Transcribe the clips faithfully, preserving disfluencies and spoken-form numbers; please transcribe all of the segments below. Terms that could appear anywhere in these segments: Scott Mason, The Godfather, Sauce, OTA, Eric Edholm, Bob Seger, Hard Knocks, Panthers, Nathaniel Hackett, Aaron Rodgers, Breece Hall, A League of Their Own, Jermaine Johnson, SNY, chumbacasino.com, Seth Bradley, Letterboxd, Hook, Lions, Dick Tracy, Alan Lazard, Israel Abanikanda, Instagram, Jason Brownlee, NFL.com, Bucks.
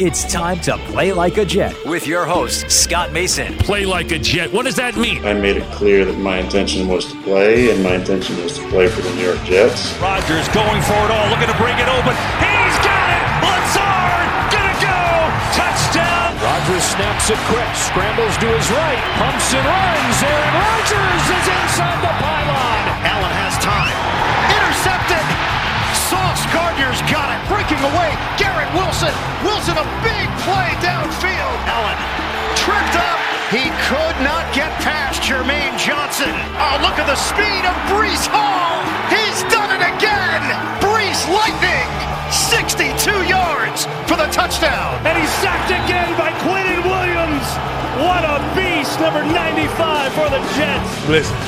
It's time to play like a Jet with your host, Scott Mason. Play like a Jet. What does that mean? I made it clear that my intention was to play, and my intention was to play for the New York Jets. Rodgers going for it all, looking to bring it open. He's got it! Lazard! Gonna go! Touchdown! Rodgers snaps it quick, scrambles to his right, pumps and runs. Aaron Rodgers is inside the pylon. Allen has time. Intercepted! Sauce Gardner's got it, breaking away, Garrett Wilson, Wilson a big play downfield, Allen tripped up, he could not get past Jermaine Johnson. Oh, look at the speed of Breece Hall, he's done it again, Breece lightning, sixty-two yards for the touchdown. And he's sacked again by Quinnen Williams, what a beast, number ninety-five for the Jets. Listen.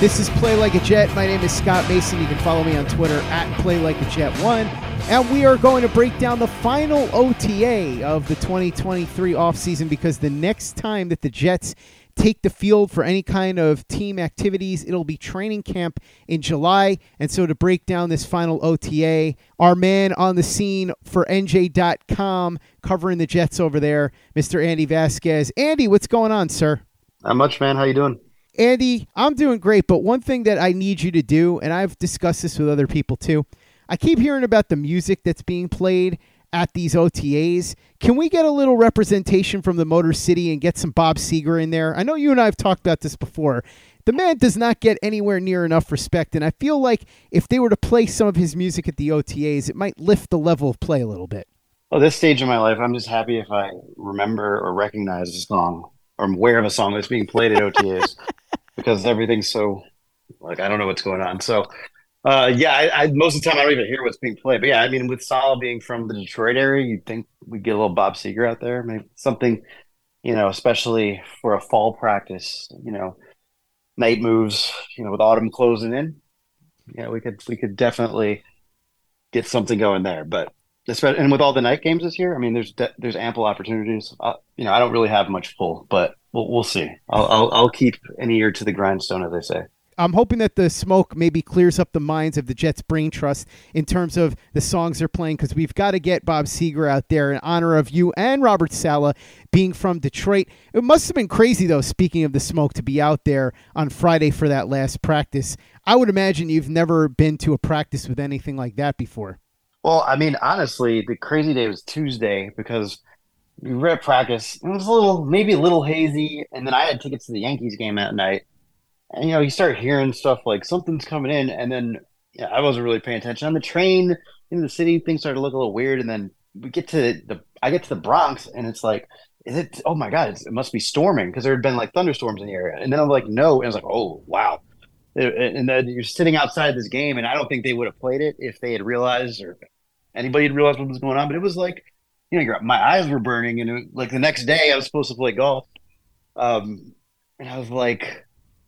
This is Play Like a Jet. My name is Scott Mason. You can follow me on Twitter at Play Like A Jet one. And we are going to break down the final O T A of the twenty twenty-three offseason, because the next time that the Jets take the field for any kind of team activities, it'll be training camp in July. And so to break down this final O T A, our man on the scene for N J dot com covering the Jets over there, Mister Andy Vasquez. Andy, what's going on, sir? Not much, man. How you doing? Andy, I'm doing great, but one thing that I need you to do, and I've discussed this with other people too, I keep hearing about the music that's being played at these O T As. Can we get a little representation from the Motor City and get some Bob Seger in there? I know you and I have talked about this before. The man does not get anywhere near enough respect, and I feel like if they were to play some of his music at the O T As, it might lift the level of play a little bit. Well, this stage of my life, I'm just happy if I remember or recognize a song, or I'm aware of a song that's being played at O T As. Because everything's so, like, I don't know what's going on. So, uh, yeah, I, I most of the time I don't even hear what's being played. But, yeah, I mean, with Saleh being from the Detroit area, you'd think we'd get a little Bob Seger out there. Maybe something, you know, especially for a fall practice, you know, night moves, you know, with autumn closing in. Yeah, we could we could definitely get something going there. But and with all the night games this year, I mean, there's there's ample opportunities. Uh, you know, I don't really have much pull, but. We'll, we'll see. I'll, I'll I'll keep an ear to the grindstone, as they say. I'm hoping that the smoke maybe clears up the minds of the Jets brain trust in terms of the songs they're playing, because we've got to get Bob Seger out there in honor of you and Robert Saleh being from Detroit. It must have been crazy, though, speaking of the smoke, to be out there on Friday for that last practice. I would imagine you've never been to a practice with anything like that before. Well, I mean, honestly, the crazy day was Tuesday, because we were at practice, and it was a little, maybe a little hazy, and then I had tickets to the Yankees game that night, and, you know, you start hearing stuff like, something's coming in, and then yeah, I wasn't really paying attention. On the train in the city, things started to look a little weird, and then we get to the, I get to the Bronx, and it's like, is it, oh my God, it's, it must be storming, because there had been, like, thunderstorms in the area, and then I'm like, no, and I was like, oh, wow, and then you're sitting outside this game, and I don't think they would have played it if they had realized, or anybody had realized what was going on, but it was like, you know, my eyes were burning, and it, like the next day I was supposed to play golf. Um, and I was like,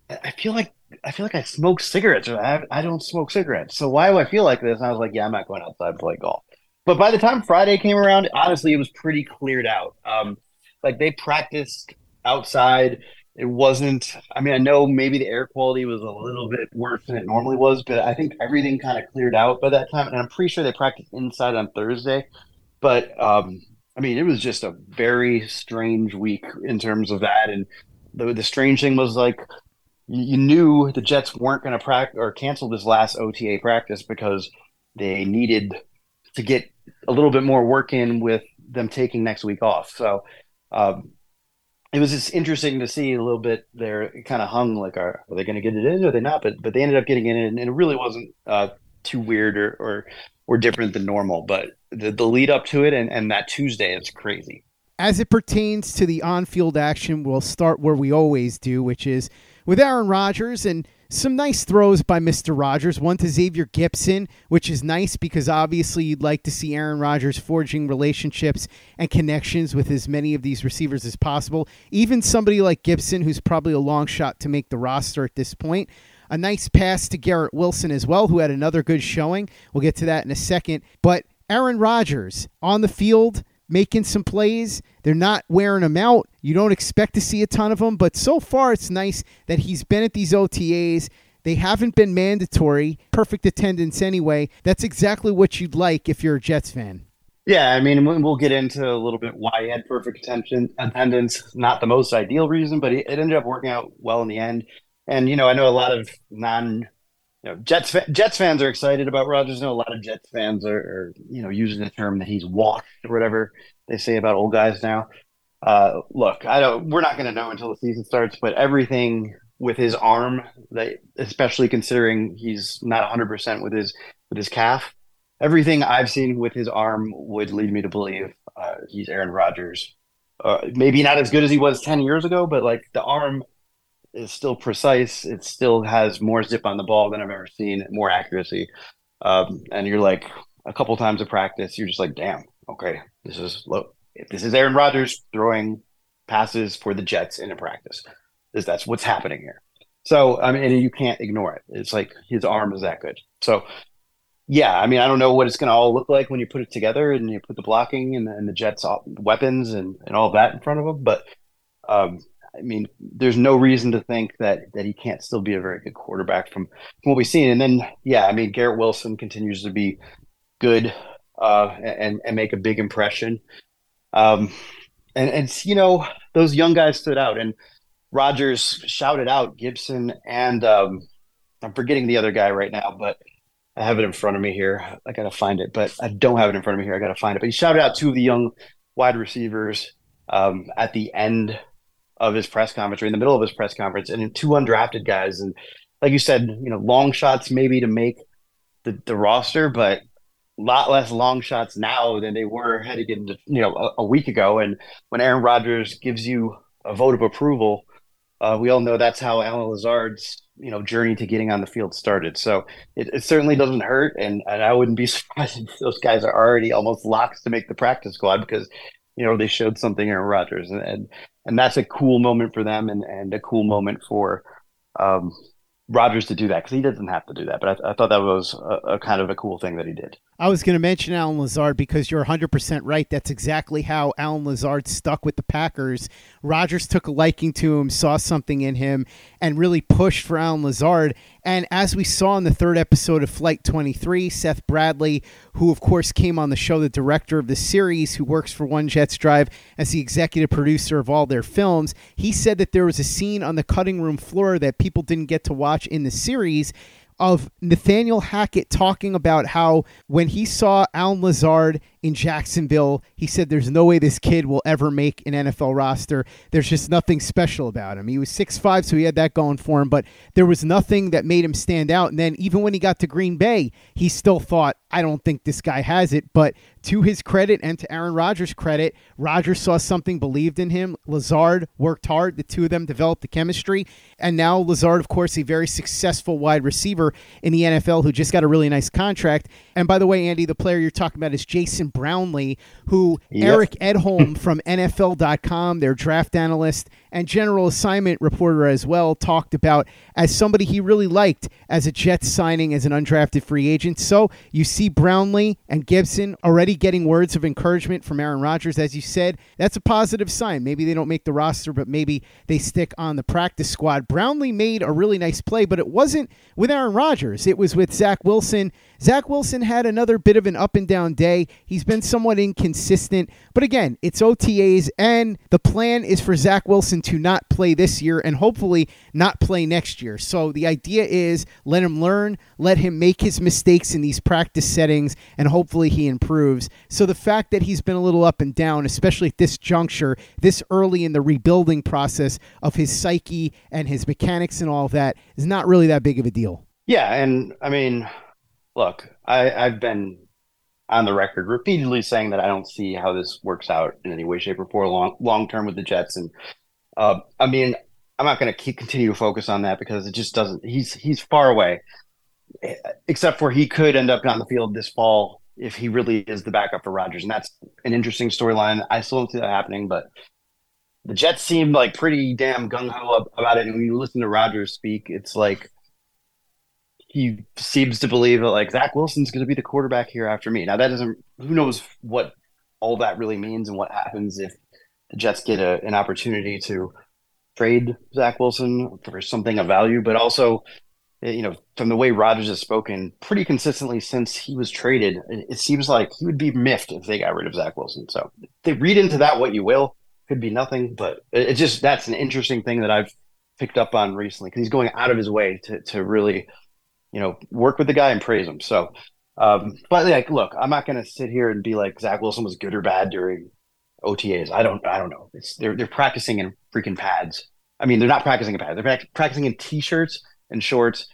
I feel like, I feel like I smoke cigarettes, or I, I don't smoke cigarettes. So why do I feel like this? And I was like, yeah, I'm not going outside to play golf. But by the time Friday came around, honestly, it was pretty cleared out. Um, like they practiced outside. It wasn't, I mean, I know maybe the air quality was a little bit worse than it normally was, but I think everything kind of cleared out by that time. And I'm pretty sure they practiced inside on Thursday. But, um, I mean, it was just a very strange week in terms of that. And the, the strange thing was, like, you knew the Jets weren't going to practice or cancel this last O T A practice because they needed to get a little bit more work in with them taking next week off. So um, it was just interesting to see a little bit there. It kind of hung like, are, are they going to get it in or are they not? But but they ended up getting it in, and it really wasn't uh, too weird or, or or different than normal. But the, the lead up to it and, and that Tuesday is crazy. As it pertains to the on-field action, we'll start where we always do, which is with Aaron Rodgers and some nice throws by Mister Rodgers. One to Xavier Gibson, which is nice because obviously you'd like to see Aaron Rodgers forging relationships and connections with as many of these receivers as possible. Even somebody like Gibson, who's probably a long shot to make the roster at this point. A nice pass to Garrett Wilson as well, who had another good showing. We'll get to that in a second. But Aaron Rodgers on the field, making some plays. They're not wearing him out. You don't expect to see a ton of them, but so far it's nice that he's been at these O T As. They haven't been mandatory. Perfect attendance anyway. That's exactly what you'd like if you're a Jets fan. Yeah, I mean, we'll get into a little bit why he had perfect attention, attendance. Not the most ideal reason, but it ended up working out well in the end. And, you know, I know a lot of non- You know, Jets Jets fans are excited about Rodgers. I know a lot of Jets fans are, are, you know, using the term that he's washed or whatever they say about old guys now. Uh, look, I don't. We're not going to know until the season starts. But everything with his arm, that, especially considering he's not one hundred percent with his with his calf, everything I've seen with his arm would lead me to believe uh, he's Aaron Rodgers. Uh, maybe not as good as he was ten years ago, but like the arm is still precise. It still has more zip on the ball than I've ever seen, more accuracy. Um, and you're like, a couple times of practice, you're just like, damn, okay, this is low. This is Aaron Rodgers throwing passes for the Jets in a practice. This, that's what's happening here. So, I mean, and you can't ignore it. It's like his arm is that good. So, yeah, I mean, I don't know what it's going to all look like when you put it together and you put the blocking and, and the Jets' weapons and, and all that in front of them. But, um, I mean, there's no reason to think that that he can't still be a very good quarterback from, from what we've seen. And then, yeah, I mean, Garrett Wilson continues to be good uh, and and make a big impression. Um, and and you know, those young guys stood out, and Rodgers shouted out Gibson and um, I'm forgetting the other guy right now, but I have it in front of me here. I gotta find it, but I don't have it in front of me here. I gotta find it. But he shouted out two of the young wide receivers um, at the end of his press conference, or in the middle of his press conference, and two undrafted guys. And like you said, you know, long shots maybe to make the, the roster, but a lot less long shots now than they were headed into, you know, a, a week ago. And when Aaron Rodgers gives you a vote of approval, uh, we all know that's how Alan Lazard's, you know, journey to getting on the field started. So it, it certainly doesn't hurt. And, and I wouldn't be surprised if those guys are already almost locks to make the practice squad because, you know, they showed something Aaron Rodgers, and, and and that's a cool moment for them, and, and a cool moment for um, Rodgers to do that because he doesn't have to do that. But I, th- I thought that was a, a kind of a cool thing that he did. I was going to mention Alan Lazard because you're one hundred percent right. That's exactly how Alan Lazard stuck with the Packers. Rodgers took a liking to him, saw something in him, and really pushed for Alan Lazard. And as we saw in the third episode of Flight twenty-three, Seth Bradley, who of course came on the show, the director of the series, who works for One Jets Drive as the executive producer of all their films, he said that there was a scene on the cutting room floor that people didn't get to watch in the series of Nathaniel Hackett talking about how when he saw Alan Lazard in Jacksonville, he said there's no way this kid will ever make an N F L roster. There's just nothing special about him. He was six five, so he had that going for him, but there was nothing that made him stand out. And then even when he got to Green Bay, he still thought, I don't think this guy has it. But to his credit and to Aaron Rodgers' credit, Rodgers saw something, believed in him. Lazard worked hard. The two of them developed the chemistry. And now Lazard, of course, a very successful wide receiver in the N F L who just got a really nice contract. And by the way, Andy, the player you're talking about is Jason Brownlee, who yep. Eric Edholm from N F L dot com, their draft analyst and general assignment reporter as well, talked about as somebody he really liked as a Jets signing as an undrafted free agent. So you see Brownlee and Gibson already already getting words of encouragement from Aaron Rodgers. As you said, that's a positive sign. Maybe they don't make the roster, but maybe they stick on the practice squad. Brownlee made a really nice play, but it wasn't with Aaron Rodgers. It was with Zach Wilson. Zach Wilson had another bit of an up and down day. He's been somewhat inconsistent, but again, it's O T As, and the plan is for Zach Wilson to not play this year and hopefully not play next year. So the idea is let him learn, let him make his mistakes in these practice settings, and hopefully he improves. So the fact that he's been a little up and down, especially at this juncture, this early in the rebuilding process of his psyche and his mechanics and all that, is not really that big of a deal. Yeah, and I mean, look, I, I've been on the record repeatedly saying that I don't see how this works out in any way, shape, or form long, long term with the Jets. And uh, I mean, I'm not going to keep continue to focus on that because it just doesn't. He's he's far away, except for he could end up on the field this fall if he really is the backup for Rodgers, and that's an interesting storyline. I still don't see that happening, but the Jets seem like pretty damn gung ho about it. And when you listen to Rodgers speak, it's like he seems to believe that like Zach Wilson's going to be the quarterback here after me. Now that doesn't, who knows what all that really means and what happens if the Jets get a, an opportunity to trade Zach Wilson for something of value. But also, you know, from the way Rodgers has spoken pretty consistently since he was traded, it seems like he would be miffed if they got rid of Zach Wilson. So they read into that what you will. Could be nothing, but it's just, that's an interesting thing that I've picked up on recently because he's going out of his way to to really, you know, work with the guy and praise him. So, um, but like, look, I'm not going to sit here and be like Zach Wilson was good or bad during O T As. I don't, I don't know. It's they're they're practicing in freaking pads. I mean, they're not practicing in pads. They're pra- practicing in t-shirts and shorts.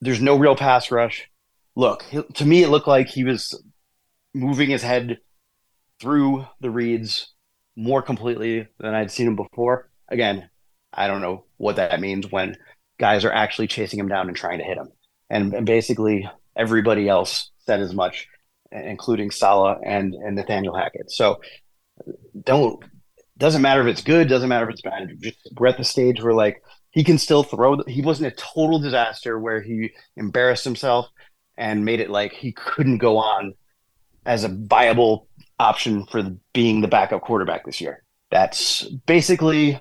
There's no real pass rush. Look, he, to me, it looked like he was moving his head through the reads more completely than I'd seen him before. Again, I don't know what that means when guys are actually chasing him down and trying to hit him. And, and basically everybody else said as much, including Saleh and, and Nathaniel Hackett. So don't doesn't matter if it's good, doesn't matter if it's bad. Just, we're at the stage where like he can still throw. He wasn't a total disaster where he embarrassed himself and made it like he couldn't go on as a viable option for the, being the backup quarterback this year. That's basically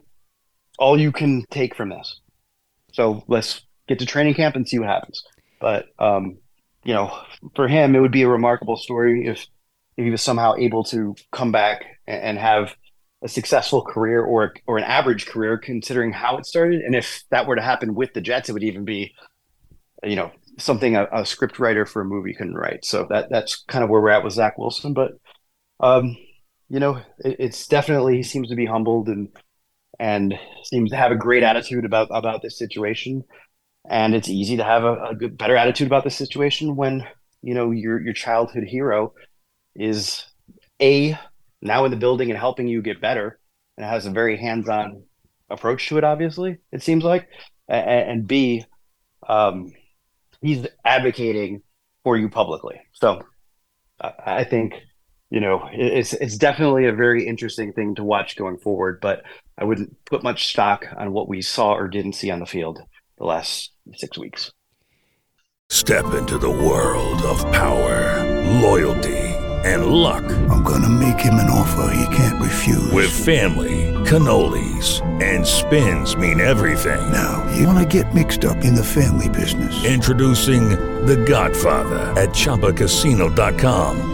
all you can take from this. So let's get to training camp and see what happens. But, um, you know, for him, it would be a remarkable story if, if he was somehow able to come back and, and have a successful career or or an average career considering how it started. And if that were to happen with the Jets, it would even be, you know, something a, a script writer for a movie couldn't write. So that that's kind of where we're at with Zach Wilson. But, um, you know, it, it's definitely, he seems to be humbled and and seems to have a great attitude about, about this situation. And it's easy to have a, a good, better attitude about this situation when, you know, your your childhood hero is a now in the building and helping you get better and has a very hands-on approach to it, obviously, it seems like. And, and B, um, he's advocating for you publicly. So I, I think, you know, it's it's definitely a very interesting thing to watch going forward, but I wouldn't put much stock on what we saw or didn't see on the field the last six weeks. Step into the world of power, loyalty, and luck. I'm going to make him an offer he can't refuse. With family, cannolis, and spins mean everything. Now, you want to get mixed up in the family business. Introducing The Godfather at chumba casino dot com.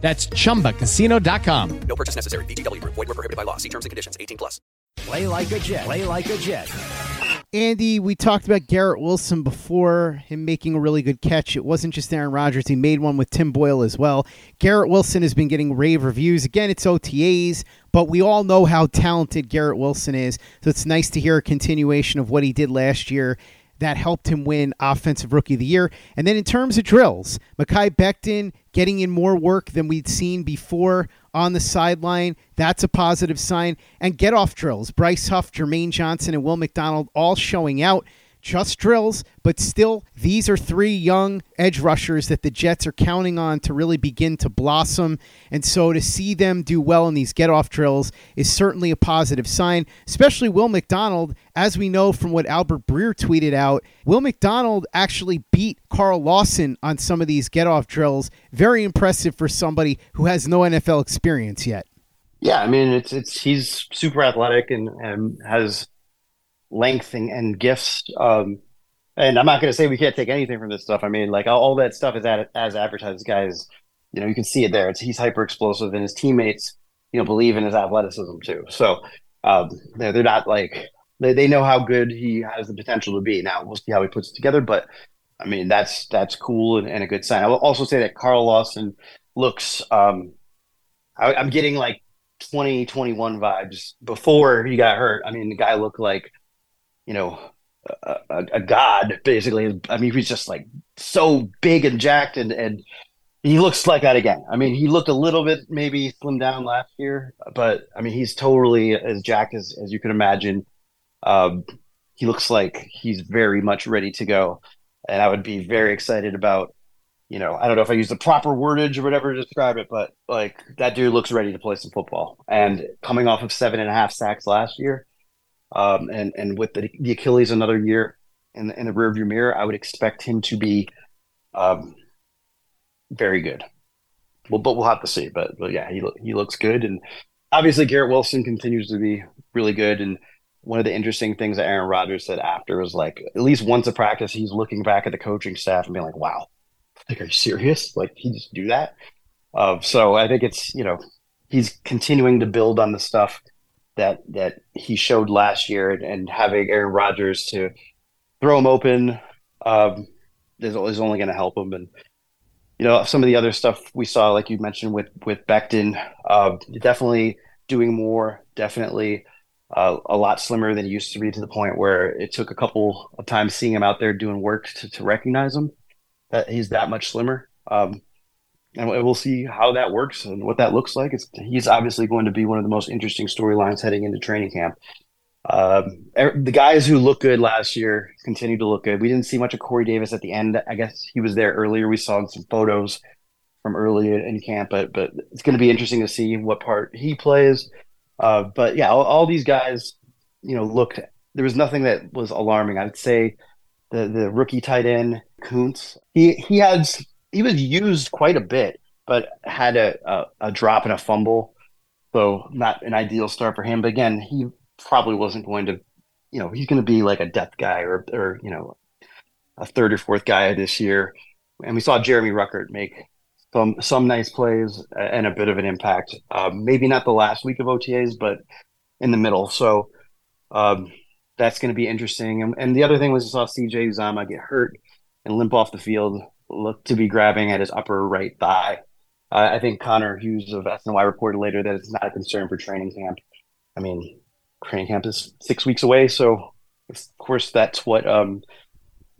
That's chumba casino dot com. No purchase necessary. V G W Group. Void where prohibited by law. See terms and conditions. eighteen plus. Play like a Jet. Play like a Jet. Andy, we talked about Garrett Wilson before, him making a really good catch. It wasn't just Aaron Rodgers. He made one with Tim Boyle as well. Garrett Wilson has been getting rave reviews. Again, it's O T As, but we all know how talented Garrett Wilson is. So it's nice to hear a continuation of what he did last year that helped him win Offensive Rookie of the Year. And then in terms of drills, Mekhi Becton getting in more work than we'd seen before on the sideline. That's a positive sign. And get-off drills. Bryce Huff, Jermaine Johnson, and Will McDonald all showing out. Just drills, but still, these are three young edge rushers that the Jets are counting on to really begin to blossom. And so to see them do well in these get-off drills is certainly a positive sign, especially Will McDonald. As we know from what Albert Breer tweeted out, Will McDonald actually beat Carl Lawson on some of these get-off drills. Very impressive for somebody who has no N F L experience yet. Yeah, I mean, it's it's he's super athletic and, and has length and, and gifts. Um, and I'm not going to say we can't take anything from this stuff. I mean, like all, all that stuff is at, as advertised, guys. You know, you can see it there. It's, he's hyper explosive, and his teammates, you know, believe in his athleticism too. So um, they're, they're not like, they, they know how good he has the potential to be. Now we'll see how he puts it together, but I mean, that's, that's cool. And, and a good sign. I will also say that Carl Lawson looks, um, I, I'm getting like twenty twenty-one vibes before he got hurt. I mean, the guy looked like, you know, a, a, a god, basically. I mean, he's just like so big and jacked, and, and he looks like that again. I mean, he looked a little bit maybe slimmed down last year, but I mean, he's totally as jacked as, as you can imagine. Um, he looks like he's very much ready to go, and I would be very excited about, you know, I don't know if I use the proper wordage or whatever to describe it, but like that dude looks ready to play some football. And coming off of seven and a half sacks last year, Um, and, and with the, the Achilles another year in the, in the rearview mirror, I would expect him to be um, very good. Well, but we'll have to see. But, but yeah, he he looks good. And obviously Garrett Wilson continues to be really good. And one of the interesting things that Aaron Rodgers said after was like, at least once a practice, he's looking back at the coaching staff and being like, wow, like, are you serious? Like, he just do that? Uh, so I think it's, you know, he's continuing to build on the stuff that that he showed last year, and, and having Aaron Rodgers to throw him open um, is, is only going to help him. And, you know, some of the other stuff we saw, like you mentioned with, with Becton, uh, definitely doing more, definitely uh, a lot slimmer than he used to be, to the point where it took a couple of times seeing him out there doing work to, to recognize him, that he's that much slimmer. Um, And we'll see how that works and what that looks like. It's, he's obviously going to be one of the most interesting storylines heading into training camp. Um, the guys who looked good last year continue to look good. We didn't see much of Corey Davis at the end. I guess he was there earlier. We saw some photos from earlier in camp, but but it's going to be interesting to see what part he plays. Uh, but, yeah, all, all these guys, you know, looked – there was nothing that was alarming. I'd say the, the rookie tight end, Kuntz, he, he had – he was used quite a bit, but had a, a, a drop and a fumble, so not an ideal start for him. But again, he probably wasn't going to, you know, he's going to be like a depth guy or, or you know, a third or fourth guy this year. And we saw Jeremy Ruckert make some some nice plays and a bit of an impact. Uh, maybe not the last week of O T As, but in the middle. So um, that's going to be interesting. And, and the other thing was we saw C J Uzomah get hurt and limp off the field. Looked to be grabbing at his upper right thigh. Uh, I think Connor Hughes of S N Y reported later that it's not a concern for training camp. I mean, training camp is six weeks away, so of course that's what um,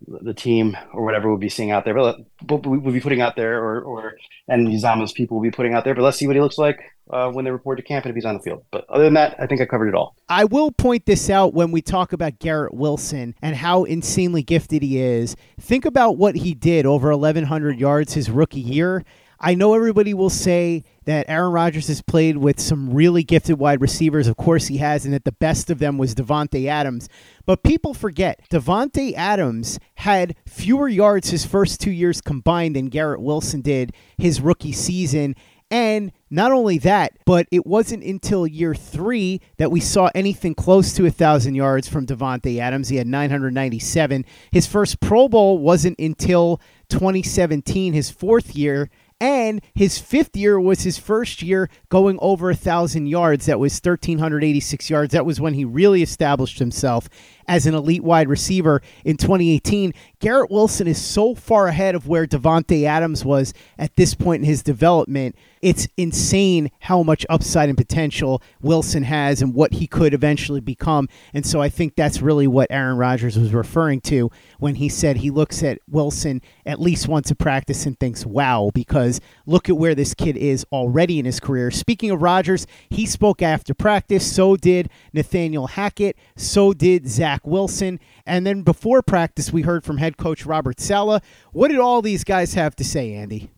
the team or whatever will be seeing out there. But we'll be putting out there, or, or and Uzomah's people will be putting out there. But let's see what he looks like uh, when they report to camp and if he's on the field. But other than that, I think I covered it all. I will point this out when we talk about Garrett Wilson and how insanely gifted he is. Think about what he did, over eleven hundred yards his rookie year. I know everybody will say that Aaron Rodgers has played with some really gifted wide receivers. Of course he has, and that the best of them was Davante Adams. But people forget, Davante Adams had fewer yards his first two years combined than Garrett Wilson did his rookie season. And not only that, but it wasn't until year three that we saw anything close to one thousand yards from Davante Adams. He had nine hundred ninety-seven. His first Pro Bowl wasn't until twenty seventeen, his fourth year. And his fifth year was his first year going over one thousand yards. That was one thousand three hundred eighty-six yards. That was when he really established himself as an elite wide receiver in twenty eighteen. Garrett Wilson is so far ahead of where Davante Adams was at this point in his development. It's insane how much upside and potential Wilson has and what he could eventually become. And so I think that's really what Aaron Rodgers was referring to when he said he looks at Wilson at least once a practice and thinks, wow, because look at where this kid is already in his career. Speaking of Rodgers, he spoke after practice. So did Nathaniel Hackett. So did Zach Wilson. And then before practice, we heard from head coach Robert Saleh. What did all these guys have to say, Andy?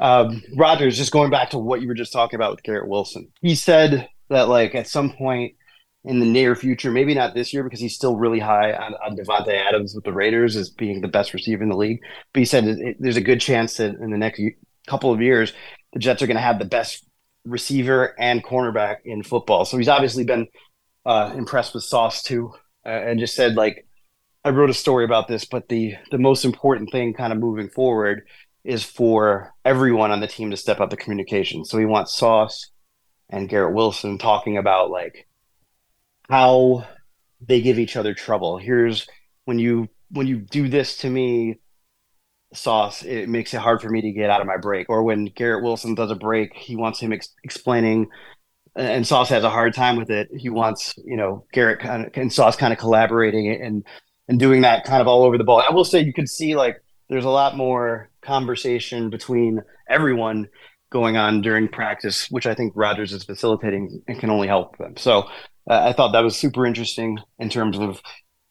Um, Rodgers, just going back to what you were just talking about with Garrett Wilson. He said that, like, at some point in the near future, maybe not this year because he's still really high on, on Davante Adams with the Raiders as being the best receiver in the league. But he said it, it, there's a good chance that in the next year, couple of years, the Jets are going to have the best receiver and cornerback in football. So he's obviously been uh, impressed with Sauce too, uh, and just said, like, I wrote a story about this, but the the most important thing kind of moving forward is for everyone on the team to step up the communication. So he wants Sauce and Garrett Wilson talking about, like, how they give each other trouble. Here's when you when you do this to me, Sauce, it makes it hard for me to get out of my break. Or when Garrett Wilson does a break, he wants him ex- explaining, and Sauce has a hard time with it. He wants, you know, Garrett kind of, and Sauce kind of collaborating and and doing that kind of all over the ball. I will say you could see, like, there's a lot more conversation between everyone going on during practice, which I think Rodgers is facilitating and can only help them. So uh, I thought that was super interesting in terms of,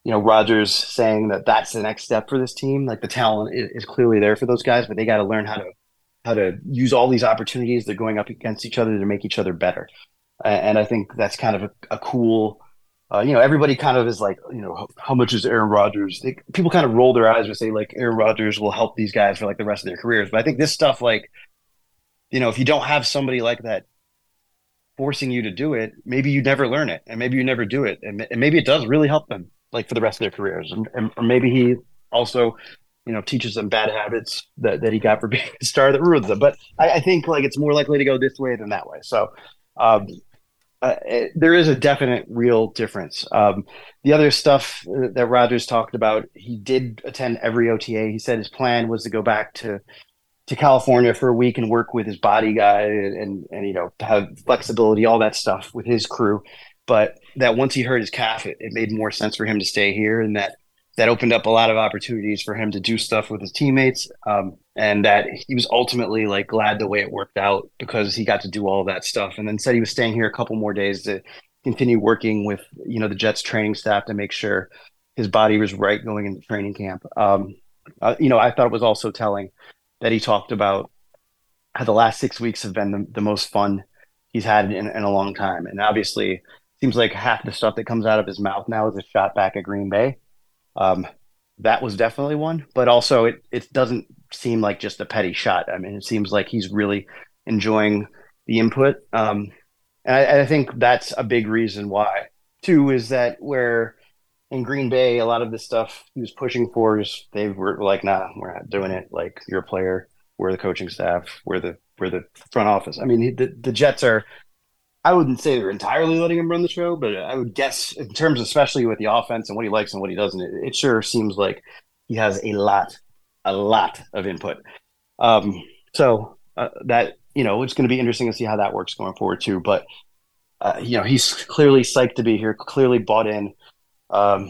you know, Rodgers saying that that's the next step for this team. Like, the talent is, is clearly there for those guys, but they got to learn how to how to use all these opportunities they're going up against each other to make each other better. Uh, and I think that's kind of a, a cool, uh, you know, everybody kind of is like, you know, how, how much is Aaron Rodgers? They, people kind of roll their eyes and say, like, Aaron Rodgers will help these guys for, like, the rest of their careers. But I think this stuff, like, you know, if you don't have somebody like that forcing you to do it, maybe you never learn it, and maybe you never do it, and, and maybe it does really help them, like, for the rest of their careers. And, and or maybe he also, you know, teaches them bad habits that, that he got for being a star that ruins them. But I, I think, like, it's more likely to go this way than that way. So um, uh, it, there is a definite real difference. Um, the other stuff that Rodgers talked about, he did attend every O T A. He said his plan was to go back to to California for a week and work with his body guy and, and, and you know, have flexibility, all that stuff with his crew. But that once he hurt his calf, it, it made more sense for him to stay here, and that that opened up a lot of opportunities for him to do stuff with his teammates, um, and that he was ultimately, like, glad the way it worked out because he got to do all that stuff. And then said he was staying here a couple more days to continue working with, you know, the Jets training staff to make sure his body was right going into training camp. Um, uh, you know, I thought it was also telling that he talked about how the last six weeks have been the, the most fun he's had in, in a long time, and obviously seems like half the stuff that comes out of his mouth now is a shot back at Green Bay. Um, that was definitely one, but also it, it doesn't seem like just a petty shot. I mean, it seems like he's really enjoying the input. Um, and I, I think that's a big reason why, too, is that where in Green Bay, a lot of the stuff he was pushing for is they were like, nah, we're not doing it. Like, you're a player. We're the coaching staff. We're the, we're the front office. I mean, the, the Jets are – I wouldn't say they're entirely letting him run the show, but I would guess in terms, especially with the offense and what he likes and what he doesn't, it, it sure seems like he has a lot, a lot of input. Um, so uh, that, you know, it's going to be interesting to see how that works going forward too. But, uh, you know, he's clearly psyched to be here, clearly bought in. Um,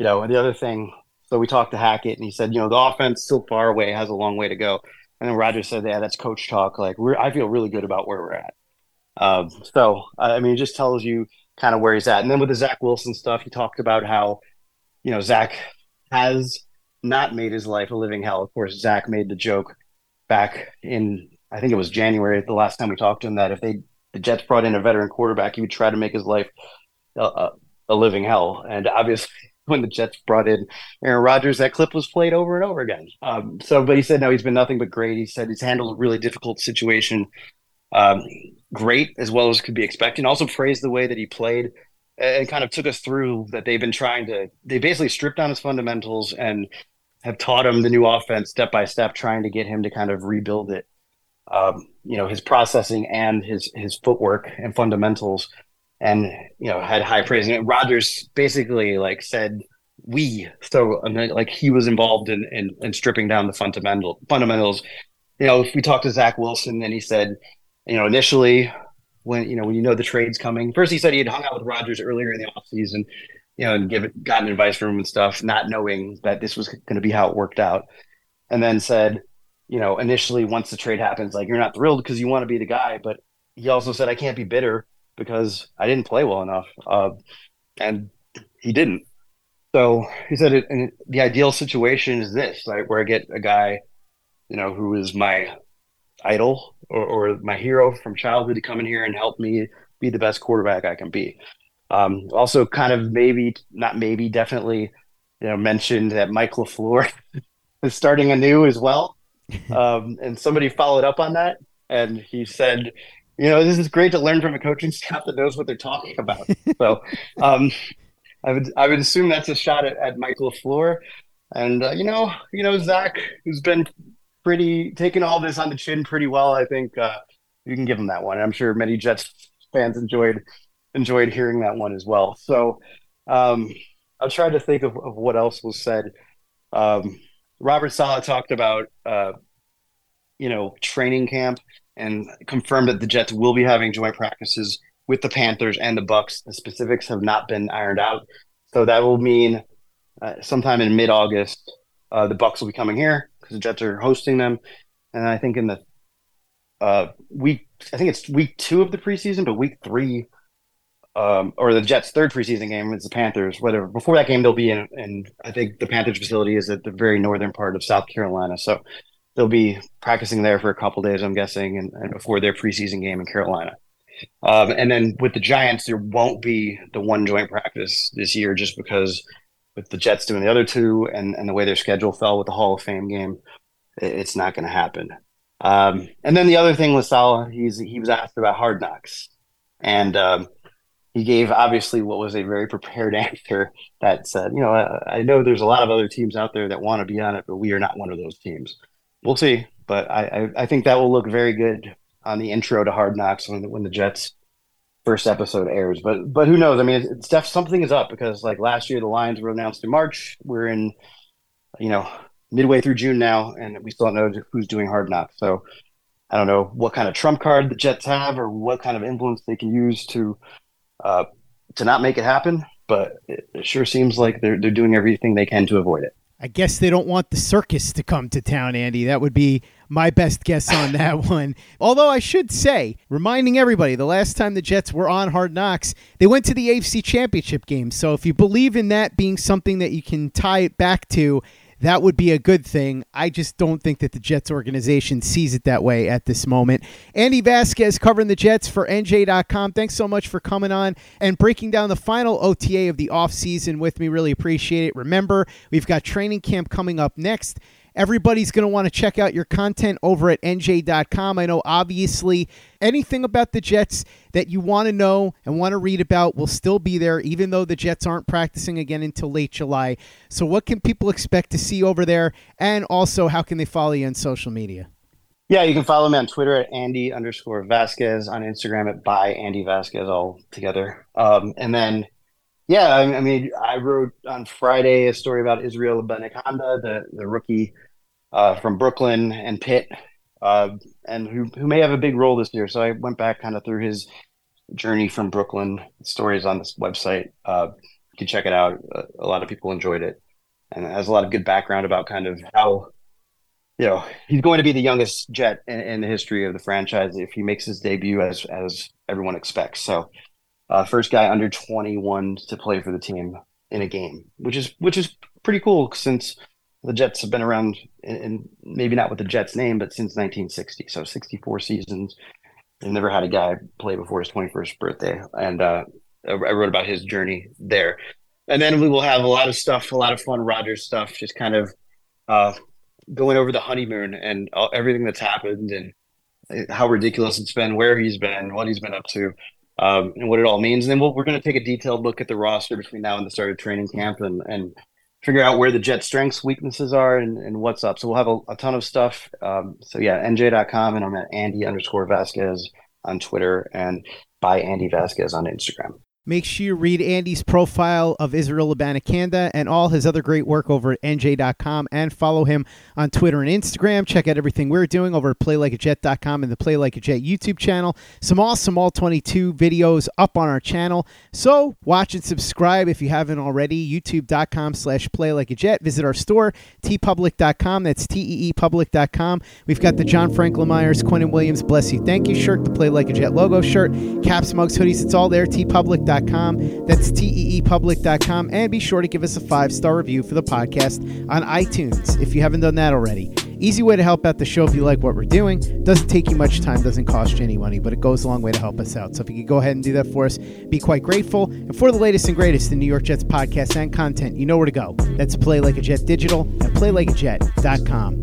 you know, and the other thing, so we talked to Hackett and he said, you know, the offense still far away, has a long way to go. And then Rodgers said, yeah, that's coach talk. Like, we're, I feel really good about where we're at. Um, so, I mean, it just tells you kind of where he's at. And then with the Zach Wilson stuff, he talked about how, you know, Zach has not made his life a living hell. Of course, Zach made the joke back in I think it was January the last time we talked to him, that if they the Jets brought in a veteran quarterback, he would try to make his life a, a living hell. And obviously, when the Jets brought in Aaron Rodgers, that clip was played over and over again. Um, so, but he said, no, he's been nothing but great. He said he's handled a really difficult situation um, great, as well as could be expected. And also praised the way that he played and kind of took us through that they've been trying to – they basically stripped down his fundamentals and have taught him the new offense step by step, trying to get him to kind of rebuild it. Um, you know, his processing and his his footwork and fundamentals, and, you know, had high praise. And Rodgers basically, like, said we. So, I mean, like, he was involved in, in, in stripping down the fundamental fundamentals. You know, if we talked to Zach Wilson, and he said, you know, initially when, you know, when you know the trade's coming, first he said he had hung out with Rodgers earlier in the offseason, you know, and given gotten advice from him and stuff, not knowing that this was going to be how it worked out. And then said, you know, initially once the trade happens, like, you're not thrilled because you want to be the guy. But he also said, I can't be bitter because I didn't play well enough. Uh, and he didn't. So he said, it, and the ideal situation is this, right, where I get a guy, you know, who is my idol or, or my hero from childhood to come in here and help me be the best quarterback I can be. Um, also kind of maybe, not maybe, definitely, you know, mentioned that Mike LaFleur is starting anew as well. um, and somebody followed up on that, and he said, you know, this is great to learn from a coaching staff that knows what they're talking about. So um, I would I would assume that's a shot at, at Mike LaFleur. And, uh, you know, you know, Zach, who's been pretty taking all this on the chin pretty well, I think uh, you can give him that one. I'm sure many Jets fans enjoyed enjoyed hearing that one as well. So um, I'll try to think of, of what else was said. Um Robert Saleh talked about, uh, you know, training camp, and confirmed that the Jets will be having joint practices with the Panthers and the Bucks. The specifics have not been ironed out. So that will mean uh, sometime in mid-August, uh, the Bucks will be coming here because the Jets are hosting them. And I think in the uh, week, I think it's week two of the preseason, but week three um, or the Jets' third preseason game is the Panthers. Whether before that game, they'll be in, and I think the Panthers facility is at the very northern part of South Carolina. So they'll be practicing there for a couple days, I'm guessing, and, and before their preseason game in Carolina. Um, and then with the Giants, there won't be the one joint practice this year, just because with the Jets doing the other two and, and the way their schedule fell with the Hall of Fame game, it, it's not going to happen. Um, and then the other thing with Saleh, he's he was asked about Hard Knocks. And um, he gave, obviously, what was a very prepared answer that said, you know, I, I know there's a lot of other teams out there that want to be on it, but we are not one of those teams. We'll see, but I, I, I think that will look very good on the intro to Hard Knocks when, when the Jets' first episode airs. But but who knows? I mean, it's def- something is up because, like, last year the Lions were announced in March. We're in, you know, midway through June now, and we still don't know who's doing Hard Knocks. So I don't know what kind of trump card the Jets have or what kind of influence they can use to uh, to not make it happen, but it, it sure seems like they're they're doing everything they can to avoid it. I guess they don't want the circus to come to town, Andy. That would be my best guess on that one. Although I should say, reminding everybody, the last time the Jets were on Hard Knocks, they went to the A F C Championship game. So if you believe in that being something that you can tie it back to, that would be a good thing. I just don't think that the Jets organization sees it that way at this moment. Andy Vasquez covering the Jets for N J dot com. Thanks so much for coming on and breaking down the final O T A of the offseason with me. Really appreciate it. Remember, we've got training camp coming up next. Everybody's going to want to check out your content over at N J dot com. I know, obviously, anything about the Jets that you want to know and want to read about will still be there, even though the Jets aren't practicing again until late July. So what can people expect to see over there? And also, how can they follow you on social media? Yeah, you can follow me on Twitter at Andy underscore Vasquez, on Instagram at by Andy Vasquez, all together. Um, and then... Yeah, I mean, I wrote on Friday a story about Israel Abanikanda, the, the rookie uh, from Brooklyn and Pitt, uh, and who, who may have a big role this year. So I went back kind of through his journey from Brooklyn. The story is on this website. Uh, you can check it out. Uh, a lot of people enjoyed it. And it has a lot of good background about kind of how, you know, he's going to be the youngest Jet in, in the history of the franchise if he makes his debut, as, as everyone expects. So... Uh, first guy under twenty-one to play for the team in a game, which is which is pretty cool since the Jets have been around, and maybe not with the Jets name, but since nineteen sixty. So sixty-four seasons. They've never had a guy play before his twenty-first birthday. And uh, I wrote about his journey there. And then we will have a lot of stuff, a lot of fun Rodgers stuff, just kind of uh, going over the honeymoon and all, everything that's happened and how ridiculous it's been, where he's been, what he's been up to, um, and what it all means. And then we'll, we're going to take a detailed look at the roster between now and the start of training camp and, and figure out where the Jets' strengths, weaknesses are, and, and what's up. So we'll have a, a ton of stuff. Um, so, yeah, N J dot com, and I'm at Andy underscore Vasquez on Twitter and by Andy Vasquez on Instagram. Make sure you read Andy's profile of Israel Abanikanda and all his other great work over at N J dot com, and follow him on Twitter and Instagram. Check out everything we're doing over at Play Like A Jet dot com and the Play Like a Jet YouTube channel. Some awesome all twenty-two videos up on our channel. So watch and subscribe if you haven't already. YouTube.com slash Play Like a Jet. Visit our store, T E E Public dot com. That's T E E Public dot com. We've got the John Franklin Myers, Quentin Williams, Bless You, Thank You shirt, the Play Like a Jet logo shirt, caps, mugs, hoodies. It's all there, T Public dot com. That's T E E Public dot com. And be sure to give us a five-star review for the podcast on iTunes if you haven't done that already. Easy way to help out the show if you like what we're doing. Doesn't take you much time, doesn't cost you any money, but it goes a long way to help us out. So if you could go ahead and do that for us, be quite grateful. And for the latest and greatest in New York Jets podcasts and content, you know where to go. That's Play Like a Jet Digital at Play Like A Jet dot com.